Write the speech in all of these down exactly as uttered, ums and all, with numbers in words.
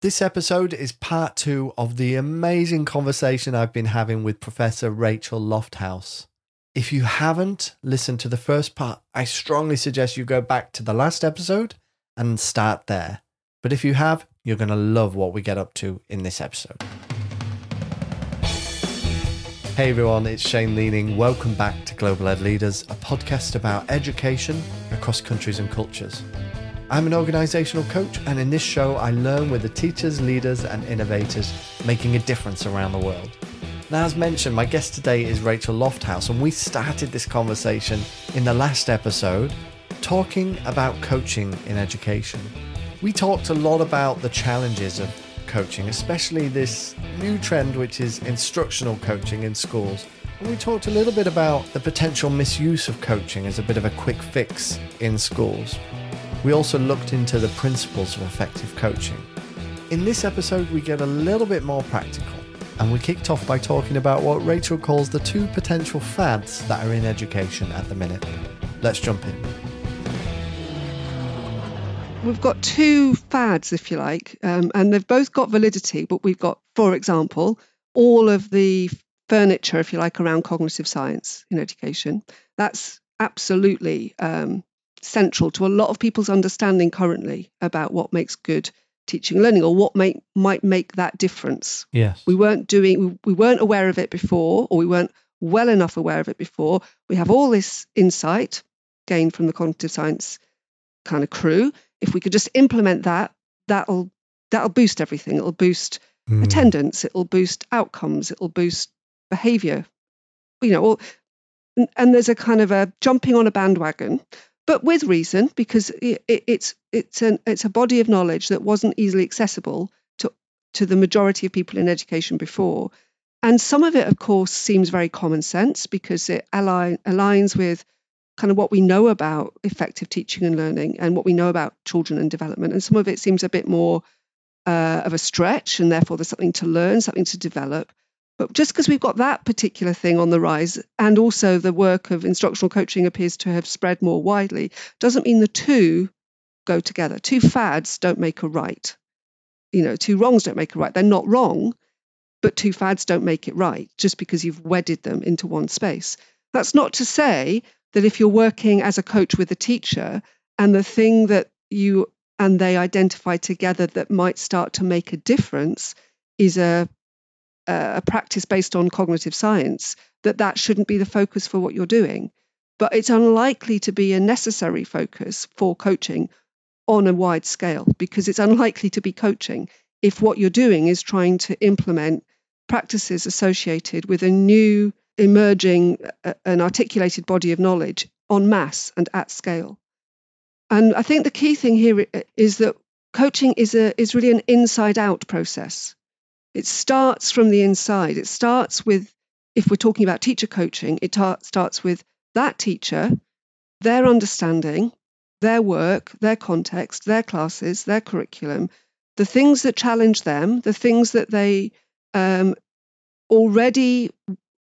This episode is part two of the amazing conversation I've been having with Professor Rachel Lofthouse. If you haven't listened to the first part, I strongly suggest you go back to the last episode and start there. But if you have, you're going to love what we get up to in this episode. Hey everyone, it's Shane Leaning. Welcome back to Global Ed Leaders, a podcast about education across countries and cultures. I'm an organisational coach, and in this show I learn with the teachers, leaders and innovators making a difference around the world. Now, as mentioned, my guest today is Rachel Lofthouse, and we started this conversation in the last episode talking about coaching in education. We talked a lot about the challenges of coaching, especially this new trend which is instructional coaching in schools. And we talked a little bit about the potential misuse of coaching as a bit of a quick fix in schools. We also looked into the principles of effective coaching. In this episode, we get a little bit more practical, and we kicked off by talking about what Rachel calls the two potential fads that are in education at the minute. Let's jump in. We've got two fads, if you like, um, and they've both got validity, but we've got, for example, all of the furniture, if you like, around cognitive science in education. That's absolutely Um, central to a lot of people's understanding currently about what makes good teaching and learning, or what make, might make that difference. Yes. We weren't doing, we, we weren't aware of it before, or we weren't well enough aware of it before. We have all this insight gained from the cognitive science kind of crew. If we could just implement that, that'll that'll boost everything. It'll boost mm. attendance. It'll boost outcomes. It'll boost behaviour. You know, all, and, and there's a kind of a jumping on a bandwagon. But with reason, because it, it, it's it's an it's a body of knowledge that wasn't easily accessible to to the majority of people in education before, and some of it, of course, seems very common sense because it align, aligns with kind of what we know about effective teaching and learning and what we know about children and development, and some of it seems a bit more uh, of a stretch, and therefore there's something to learn, something to develop. But just because we've got that particular thing on the rise, and also the work of instructional coaching appears to have spread more widely, doesn't mean the two go together. Two fads don't make a right. You know, two wrongs don't make a right. They're not wrong, but two fads don't make it right just because you've wedded them into one space. That's not to say that if you're working as a coach with a teacher and the thing that you and they identify together that might start to make a difference is a a practice based on cognitive science, that that shouldn't be the focus for what you're doing. But it's unlikely to be a necessary focus for coaching on a wide scale, because it's unlikely to be coaching if what you're doing is trying to implement practices associated with a new, emerging, uh, and articulated body of knowledge en masse and at scale. And I think the key thing here is that coaching is a is really an inside-out process. It starts from the inside. It starts with, if we're talking about teacher coaching, it tar- starts with that teacher, their understanding, their work, their context, their classes, their curriculum, the things that challenge them, the things that they um, already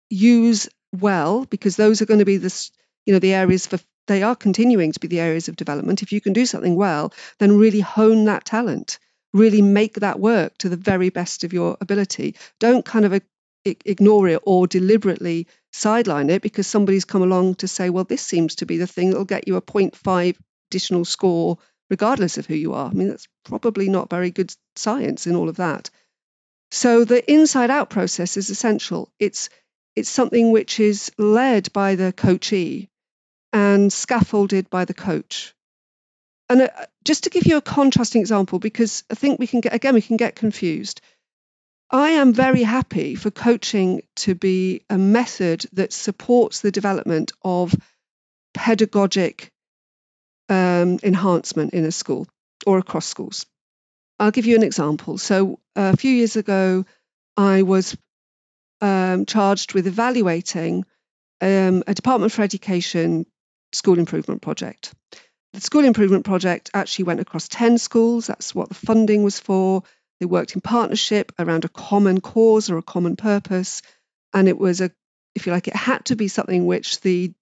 use well, because those are going to be the, you know, the areas for, they are continuing to be the areas of development. If you can do something well, then really hone that talent. Really make that work to the very best of your ability. Don't kind of ignore it or deliberately sideline it because somebody's come along to say, well, this seems to be the thing that'll get you a point five additional score regardless of who you are. I mean, that's probably not very good science in all of that. So the inside out process is essential. It's it's something which is led by the coachee and scaffolded by the coach. And just to give you a contrasting example, because I think we can get, again, we can get confused. I am very happy for coaching to be a method that supports the development of pedagogic um, enhancement in a school or across schools. I'll give you an example. So a few years ago, I was um, charged with evaluating um, a Department for Education school improvement project. The school improvement project actually went across ten schools. That's what the funding was for. They worked in partnership around a common cause or a common purpose. And it was a, if you like, it had to be something which the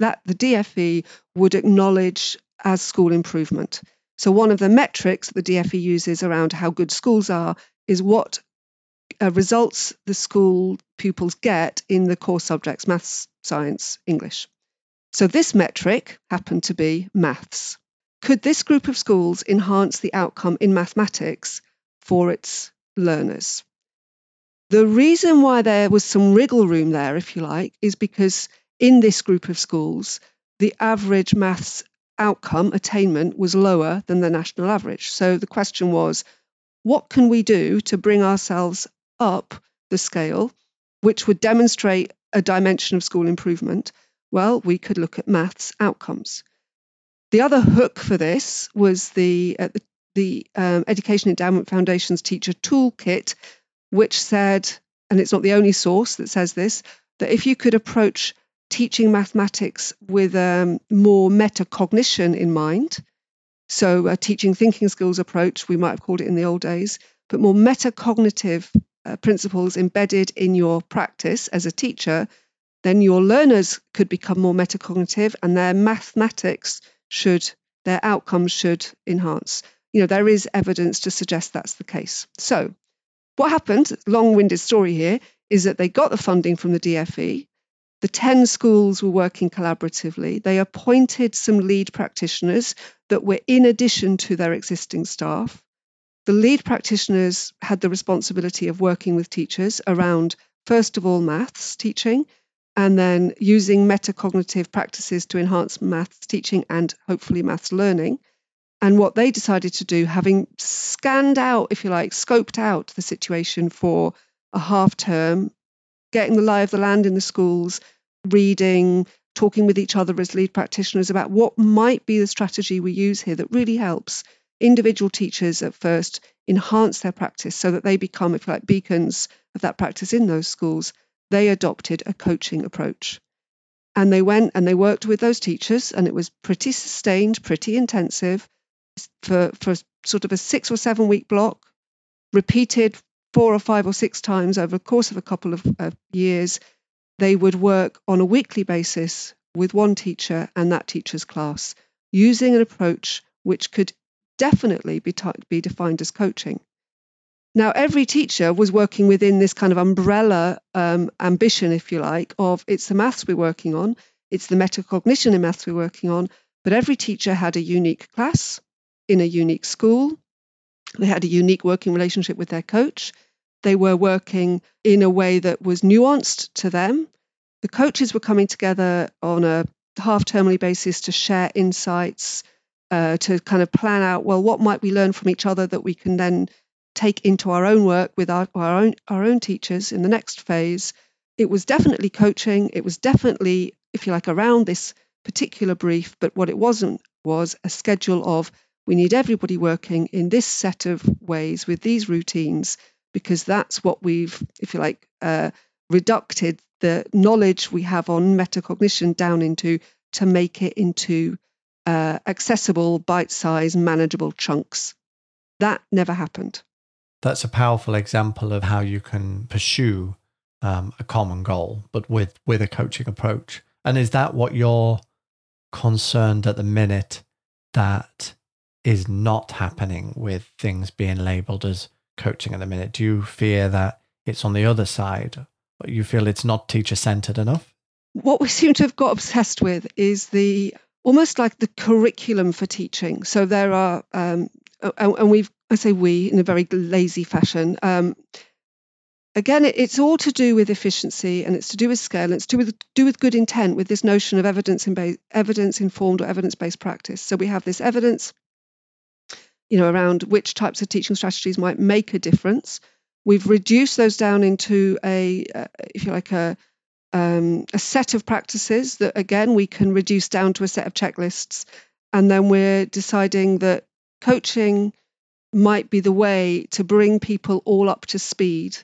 that the D F E would acknowledge as school improvement. So one of the metrics that the D F E uses around how good schools are is what uh, results the school pupils get in the core subjects, maths, science, English. So this metric happened to be maths. Could this group of schools enhance the outcome in mathematics for its learners? The reason why there was some wriggle room there, if you like, is because in this group of schools, the average maths outcome attainment was lower than the national average. So the question was, what can we do to bring ourselves up the scale, which would demonstrate a dimension of school improvement? Well, we could look at maths outcomes. The other hook for this was the uh, the, the um, Education Endowment Foundation's teacher toolkit, which said, and it's not the only source that says this, that if you could approach teaching mathematics with um, more metacognition in mind, so a teaching thinking skills approach, we might have called it in the old days, but more metacognitive uh, principles embedded in your practice as a teacher, then your learners could become more metacognitive and their mathematics should, their outcomes should enhance. You know, there is evidence to suggest that's the case. So what happened, long-winded story here, is that they got the funding from the D F E. The ten schools were working collaboratively. They appointed some lead practitioners that were in addition to their existing staff. The lead practitioners had the responsibility of working with teachers around, first of all, maths teaching, and then using metacognitive practices to enhance maths teaching and hopefully maths learning. And what they decided to do, having scanned out, if you like, scoped out the situation for a half term, getting the lie of the land in the schools, reading, talking with each other as lead practitioners about what might be the strategy we use here that really helps individual teachers at first enhance their practice so that they become, if you like, beacons of that practice in those schools. They adopted a coaching approach. And they went and they worked with those teachers, and it was pretty sustained, pretty intensive for, for sort of a six or seven week block, repeated four or five or six times over the course of a couple of uh, years. They would work on a weekly basis with one teacher and that teacher's class, using an approach which could definitely be, t- be defined as coaching. Now, every teacher was working within this kind of umbrella um, ambition, if you like, of it's the maths we're working on, it's the metacognition in maths we're working on, but every teacher had a unique class in a unique school. They had a unique working relationship with their coach. They were working in a way that was nuanced to them. The coaches were coming together on a half-termly basis to share insights, uh, to kind of plan out, well, what might we learn from each other that we can then take into our own work with our, our own our own teachers in the next phase. It was definitely coaching. It was definitely, if you like, around this particular brief, but what it wasn't was a schedule of, we need everybody working in this set of ways with these routines, because that's what we've, if you like, uh, reducted the knowledge we have on metacognition down into, to make it into uh, accessible, bite-sized, manageable chunks. That never happened. That's a powerful example of how you can pursue um, a common goal, but with, with a coaching approach. And is that what you're concerned at the minute that is not happening with things being labelled as coaching at the minute? Do you fear that it's on the other side? But you feel it's not teacher-centred enough? What we seem to have got obsessed with is the almost like the curriculum for teaching. So there are, um, and we've, I say we in a very lazy fashion. Um, again, it's all to do with efficiency, and it's to do with scale, and it's to do with, do with good intent, with this notion of evidence in, evidence-informed or evidence-based practice. So we have this evidence, you know, around which types of teaching strategies might make a difference. We've reduced those down into a, uh, if you like, a, um, a set of practices that, again, we can reduce down to a set of checklists. And then we're deciding that coaching might be the way to bring people all up to speed,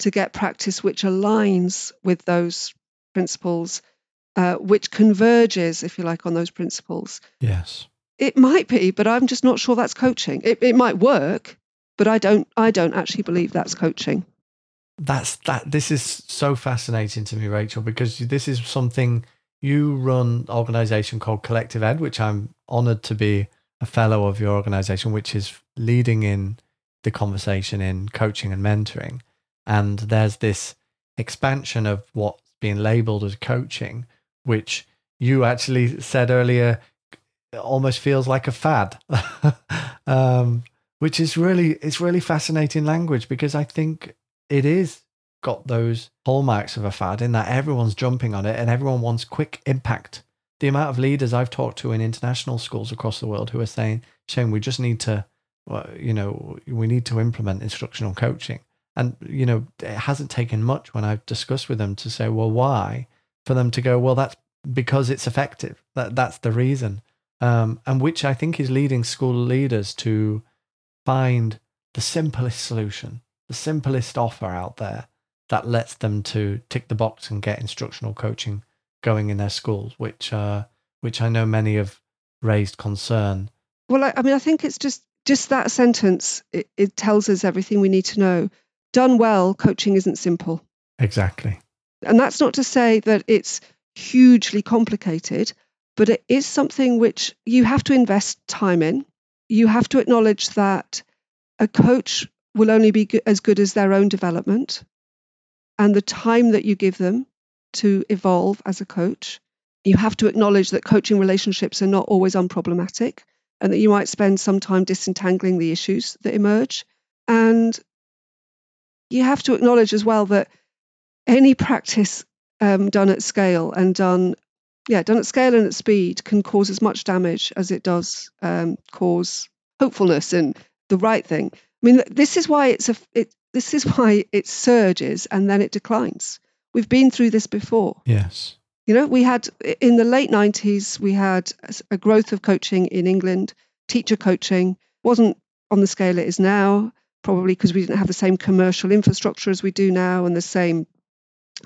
to get practice which aligns with those principles, uh, which converges, if you like, on those principles. Yes. It might be, but I'm just not sure that's coaching. It, it might work, but I don't. I don't actually believe that's coaching. That's that. This is so fascinating to me, Rachel, because this is something you run an organisation called CollectivEd, which I'm honoured to be a fellow of your organization, which is leading in the conversation in coaching and mentoring. And there's this expansion of what's being labeled as coaching, which you actually said earlier almost feels like a fad, um, which is really, it's really fascinating language, because I think it is got those hallmarks of a fad in that everyone's jumping on it and everyone wants quick impact. The amount of leaders I've talked to in international schools across the world who are saying, Shane, we just need to, you know, we need to implement instructional coaching. And, you know, it hasn't taken much when I've discussed with them to say, well, why? For them to go, well, that's because it's effective. That That's the reason. Um, and which I think is leading school leaders to find the simplest solution, the simplest offer out there that lets them to tick the box and get instructional coaching going in their schools, which uh, which I know many have raised concern. Well, I, I mean, I think it's just, just that sentence. It, it tells us everything we need to know. Done well, coaching isn't simple. Exactly. And that's not to say that it's hugely complicated, but it is something which you have to invest time in. You have to acknowledge that a coach will only be go- as good as their own development and the time that you give them to evolve as a coach. You have to acknowledge that coaching relationships are not always unproblematic and that you might spend some time disentangling the issues that emerge. And you have to acknowledge as well that any practice um, done at scale and done, yeah, done at scale and at speed can cause as much damage as it does um, cause hopefulness and the right thing. I mean, this is why it's a, it, this is why it surges and then it declines. We've been through this before. Yes. You know, we had in the late nineties, we had a growth of coaching in England. Teacher coaching wasn't on the scale it is now, probably because we didn't have the same commercial infrastructure as we do now and the same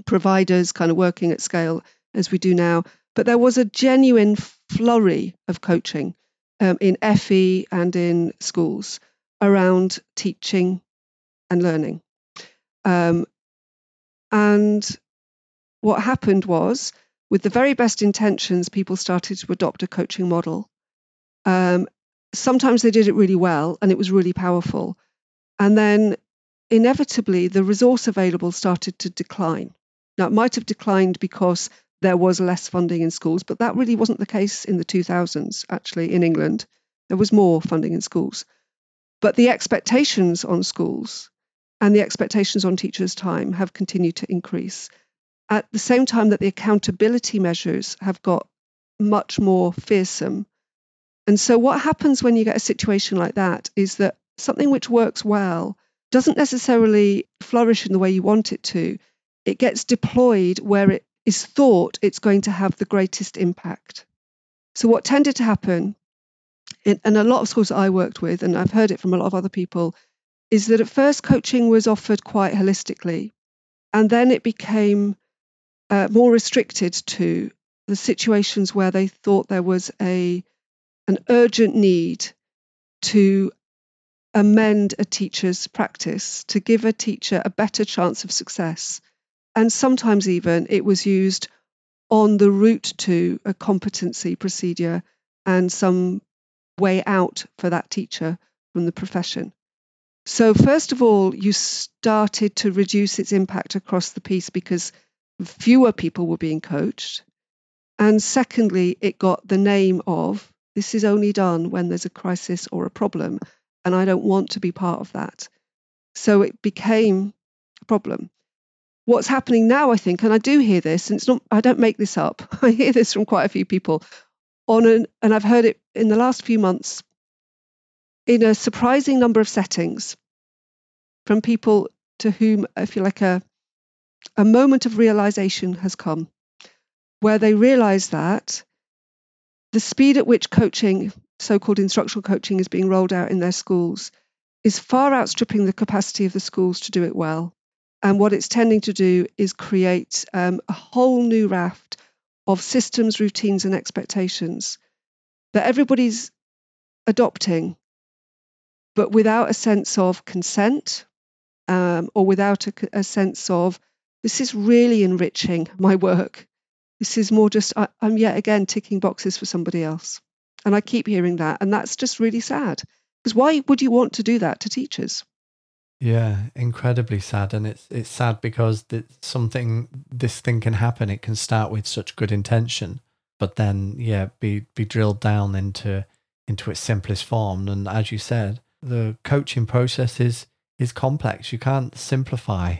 providers kind of working at scale as we do now. But there was a genuine flurry of coaching um, in F E and in schools around teaching and learning. Um, And what happened was, with the very best intentions, people started to adopt a coaching model. Um, sometimes they did it really well, and it was really powerful. And then, inevitably, the resource available started to decline. Now, it might have declined because there was less funding in schools, but that really wasn't the case in the two thousands, actually, in England. There was more funding in schools. But the expectations on schools and the expectations on teachers' time have continued to increase, at the same time that the accountability measures have got much more fearsome. And so what happens when you get a situation like that is that something which works well doesn't necessarily flourish in the way you want it to. It gets deployed where it is thought it's going to have the greatest impact. So what tended to happen, in, and a lot of schools that I worked with, and I've heard it from a lot of other people, is that at first coaching was offered quite holistically, and then it became uh, more restricted to the situations where they thought there was a an urgent need to amend a teacher's practice, to give a teacher a better chance of success. And sometimes even it was used on the route to a competency procedure and some way out for that teacher from the profession. So first of all, you started to reduce its impact across the piece because fewer people were being coached. And secondly, it got the name of, this is only done when there's a crisis or a problem, and I don't want to be part of that. So it became a problem. What's happening now, I think, and I do hear this, and it's not, I don't make this up. I hear this from quite a few people on an, and I've heard it in the last few months, in a surprising number of settings, from people to whom, if you like, a, a moment of realization has come, where they realize that the speed at which coaching, so-called instructional coaching, is being rolled out in their schools is far outstripping the capacity of the schools to do it well. And what it's tending to do is create um, a whole new raft of systems, routines, and expectations that everybody's adopting, but without a sense of consent um, or without a, a sense of, this is really enriching my work. This is more just, I, I'm yet again ticking boxes for somebody else. And I keep hearing that. And that's just really sad. Because why would you want to do that to teachers? Yeah, incredibly sad. And it's it's sad because something, this thing can happen. It can start with such good intention, but then, yeah, be, be drilled down into into its simplest form. And as you said, the coaching process is is complex. You can't simplify,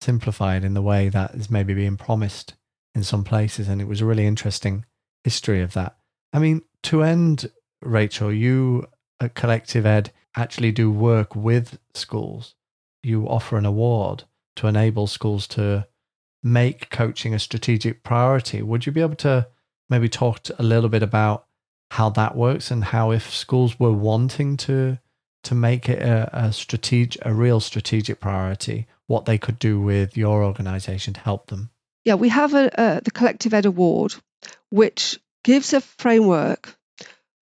simplify it in the way that is maybe being promised in some places. And it was a really interesting history of that. I mean, to end, Rachel, you at CollectivEd actually do work with schools. You offer an award to enable schools to make coaching a strategic priority. Would you be able to maybe talk a little bit about how that works and how, if schools were wanting to to make it a, a strategic, a real strategic priority, what they could do with your organisation to help them? Yeah, we have a, a, the CollectivEd Award, which gives a framework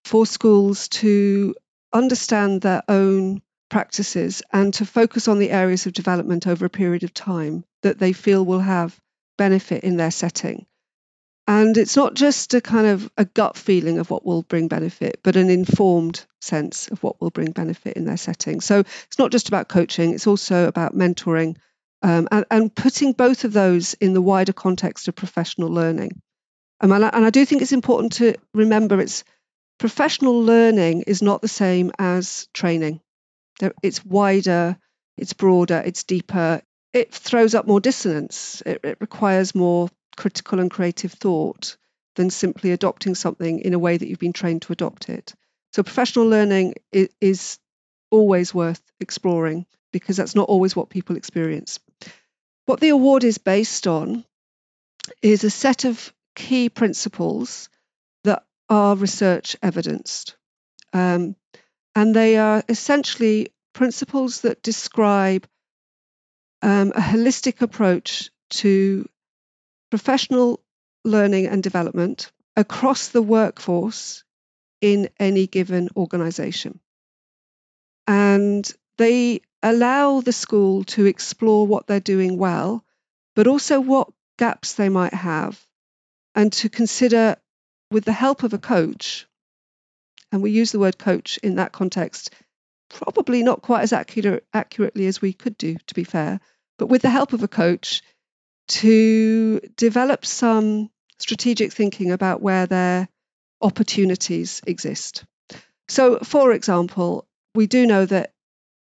for schools to understand their own practices and to focus on the areas of development over a period of time that they feel will have benefit in their setting. And it's not just a kind of a gut feeling of what will bring benefit, but an informed sense of what will bring benefit in their setting. So it's not just about coaching, it's also about mentoring, um, and, and putting both of those in the wider context of professional learning. And I, and I do think it's important to remember it's professional learning is not the same as training. It's wider, it's broader, it's deeper. It throws up more dissonance. It, it requires more critical and creative thought than simply adopting something in a way that you've been trained to adopt it. So professional learning is, is always worth exploring because that's not always what people experience. What the award is based on is a set of key principles that are research evidenced. Um, and they are essentially principles that describe um, a holistic approach to professional learning and development across the workforce in any given organisation. And they allow the school to explore what they're doing well, but also what gaps they might have, and to consider, with the help of a coach, and we use the word coach in that context, probably not quite as accurate, accurately as we could do, to be fair, but with the help of a coach to develop some strategic thinking about where their opportunities exist. So, for example, we do know that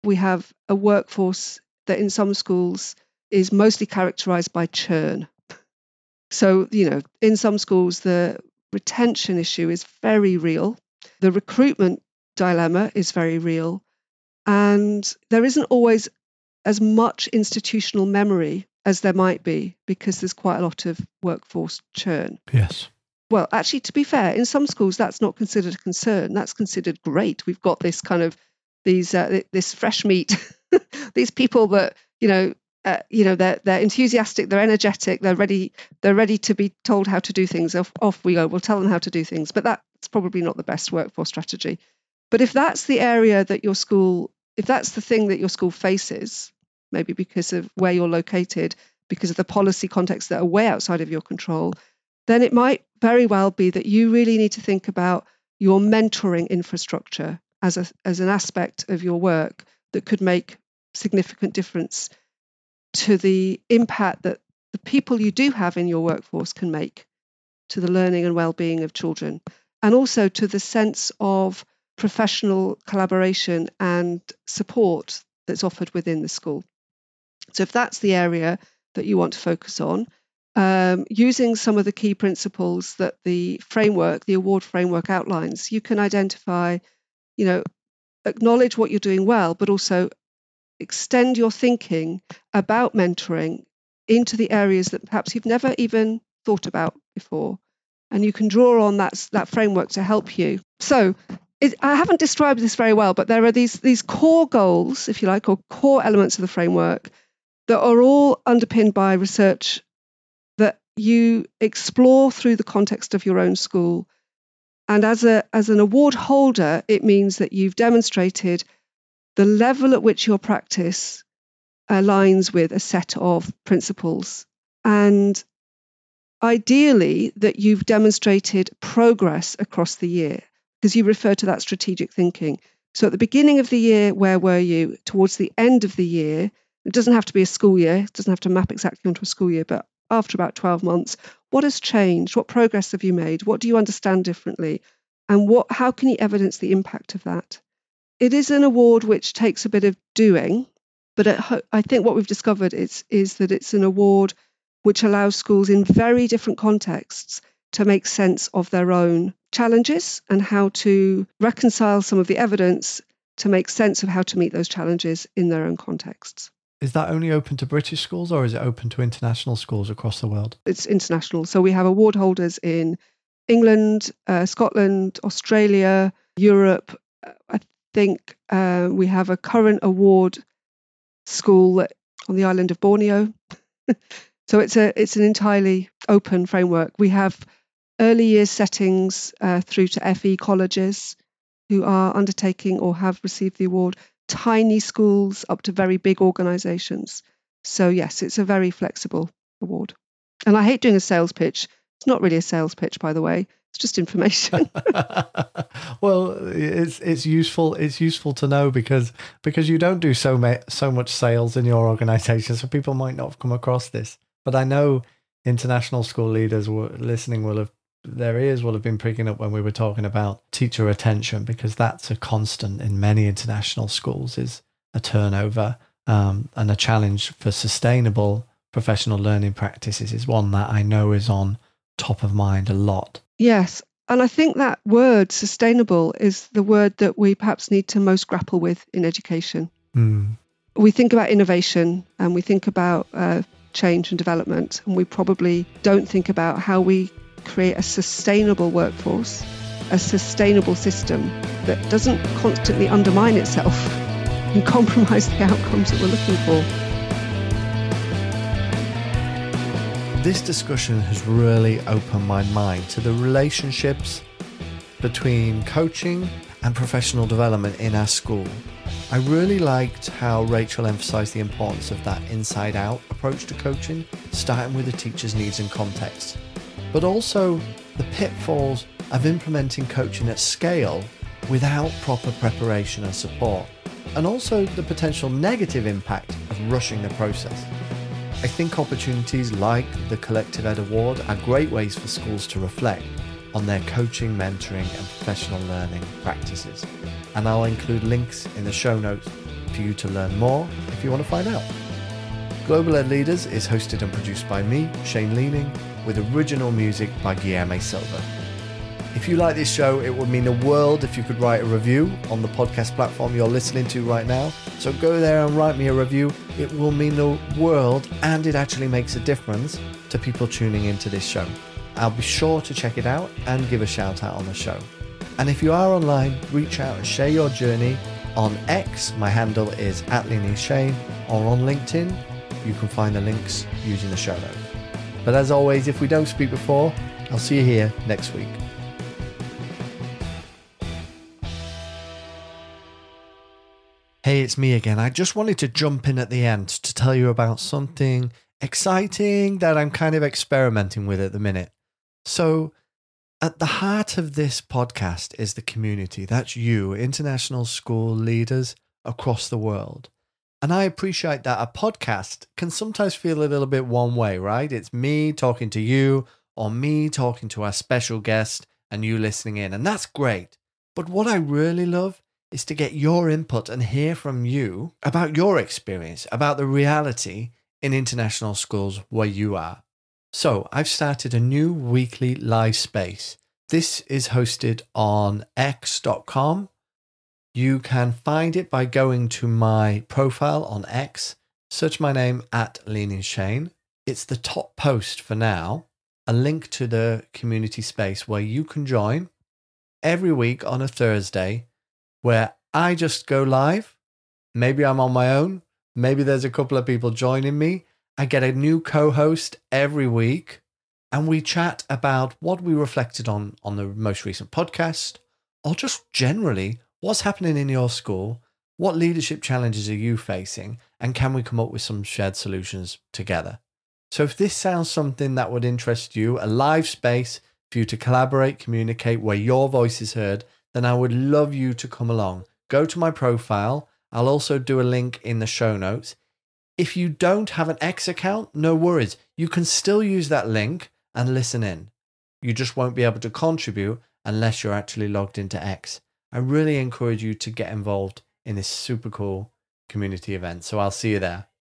we have a workforce that in some schools is mostly characterized by churn. So, you know, in some schools, the retention issue is very real. The recruitment dilemma is very real. And there isn't always as much institutional memory as there might be because there's quite a lot of workforce churn. Yes. Well, actually, to be fair, in some schools, that's not considered a concern. That's considered great. We've got this kind of, these uh, this fresh meat, these people that, you know, Uh, you know, they're they're enthusiastic, they're energetic, they're ready, they're ready to be told how to do things. Off, off we go, we'll tell them how to do things. But that's probably not the best workforce strategy. But if that's the area that your school, if that's the thing that your school faces, maybe because of where you're located, because of the policy contexts that are way outside of your control, then it might very well be that you really need to think about your mentoring infrastructure as a as an aspect of your work that could make significant difference to the impact that the people you do have in your workforce can make to the learning and well-being of children, and also to the sense of professional collaboration and support that's offered within the school. So if that's the area that you want to focus on, um, using some of the key principles that the framework, the award framework outlines, you can identify, you know, acknowledge what you're doing well, but also extend your thinking about mentoring into the areas that perhaps you've never even thought about before. And you can draw on that, that framework to help you. So it, I haven't described this very well, but there are these, these core goals, if you like, or core elements of the framework that are all underpinned by research that you explore through the context of your own school. And as a as an award holder, it means that you've demonstrated the level at which your practice aligns with a set of principles, and ideally that you've demonstrated progress across the year. because you refer to that strategic thinking. So at the beginning of the year, where were you? Towards the end of the year, it doesn't have to be a school year, it doesn't have to map exactly onto a school year, but after about twelve months, what has changed? What progress have you made? What do you understand differently? And what? How can you evidence the impact of that? It is an award which takes a bit of doing, but it, I think what we've discovered is, is that it's an award which allows schools in very different contexts to make sense of their own challenges and how to reconcile some of the evidence to make sense of how to meet those challenges in their own contexts. Is that only open to British schools or is it open to international schools across the world? It's international. So we have award holders in England, uh, Scotland, Australia, Europe. I think uh, we have a current award school on the island of Borneo. So it's a it's an entirely open framework. We have early years settings uh, through to F E colleges who are undertaking or have received the award, tiny schools up to very big organisations. So yes, it's a very flexible award. And I hate doing a sales pitch. It's not really a sales pitch, by the way. It's just information. Well, it's it's useful. It's useful to know because because you don't do so ma- so much sales in your organisation, so people might not have come across this. But I know international school leaders were listening will have their ears will have been pricking up when we were talking about teacher retention, because that's a constant in many international schools, is a turnover um, and a challenge for sustainable professional learning practices is one that I know is on top of mind a lot. Yes. And I think that word sustainable is the word that we perhaps need to most grapple with in education. Mm. We think about innovation and we think about uh, change and development, and we probably don't think about how we create a sustainable workforce, a sustainable system that doesn't constantly undermine itself and compromise the outcomes that we're looking for. This discussion has really opened my mind to the relationships between coaching and professional development in our school. I really liked how Rachel emphasised the importance of that inside-out approach to coaching, starting with the teacher's needs and context, but also the pitfalls of implementing coaching at scale without proper preparation and support, and also the potential negative impact of rushing the process. I think opportunities like the CollectivEd Award are great ways for schools to reflect on their coaching, mentoring and professional learning practices. And I'll include links in the show notes for you to learn more if you want to find out. Global Ed Leaders is hosted and produced by me, Shane Leaning, with original music by Guilherme Silva. If you like this show, it would mean the world if you could write a review on the podcast platform you're listening to right now. So go there and write me a review. It will mean the world, and it actually makes a difference to people tuning into this show. I'll be sure to check it out and give a shout out on the show. And if you are online, reach out and share your journey on X. My handle is at Leaning Shane, or on LinkedIn. You can find the links using the show notes. But as always, if we don't speak before, I'll see you here next week. Hey, it's me again. I just wanted to jump in at the end to tell you about something exciting that I'm kind of experimenting with at the minute. So at the heart of this podcast is the community. That's you, international school leaders across the world. And I appreciate that a podcast can sometimes feel a little bit one way, right? It's me talking to you or me talking to our special guest and you listening in. And that's great. But what I really love is to get your input and hear from you about your experience, about the reality in international schools where you are. So I've started a new weekly live space. This is hosted on x dot com. You can find it by going to my profile on X, search my name at Leaning Shane. It's the top post for now, a link to the community space where you can join every week on a Thursday, where I just go live. Maybe I'm on my own. Maybe there's a couple of people joining me. I get a new co-host every week and we chat about what we reflected on on the most recent podcast, or just generally what's happening in your school, what leadership challenges are you facing, and can we come up with some shared solutions together? So if this sounds something that would interest you, a live space for you to collaborate, communicate, where your voice is heard, then I would love you to come along. Go to my profile. I'll also do a link in the show notes. If you don't have an X account, no worries. You can still use that link and listen in. You just won't be able to contribute unless you're actually logged into X. I really encourage you to get involved in this super cool community event. So I'll see you there.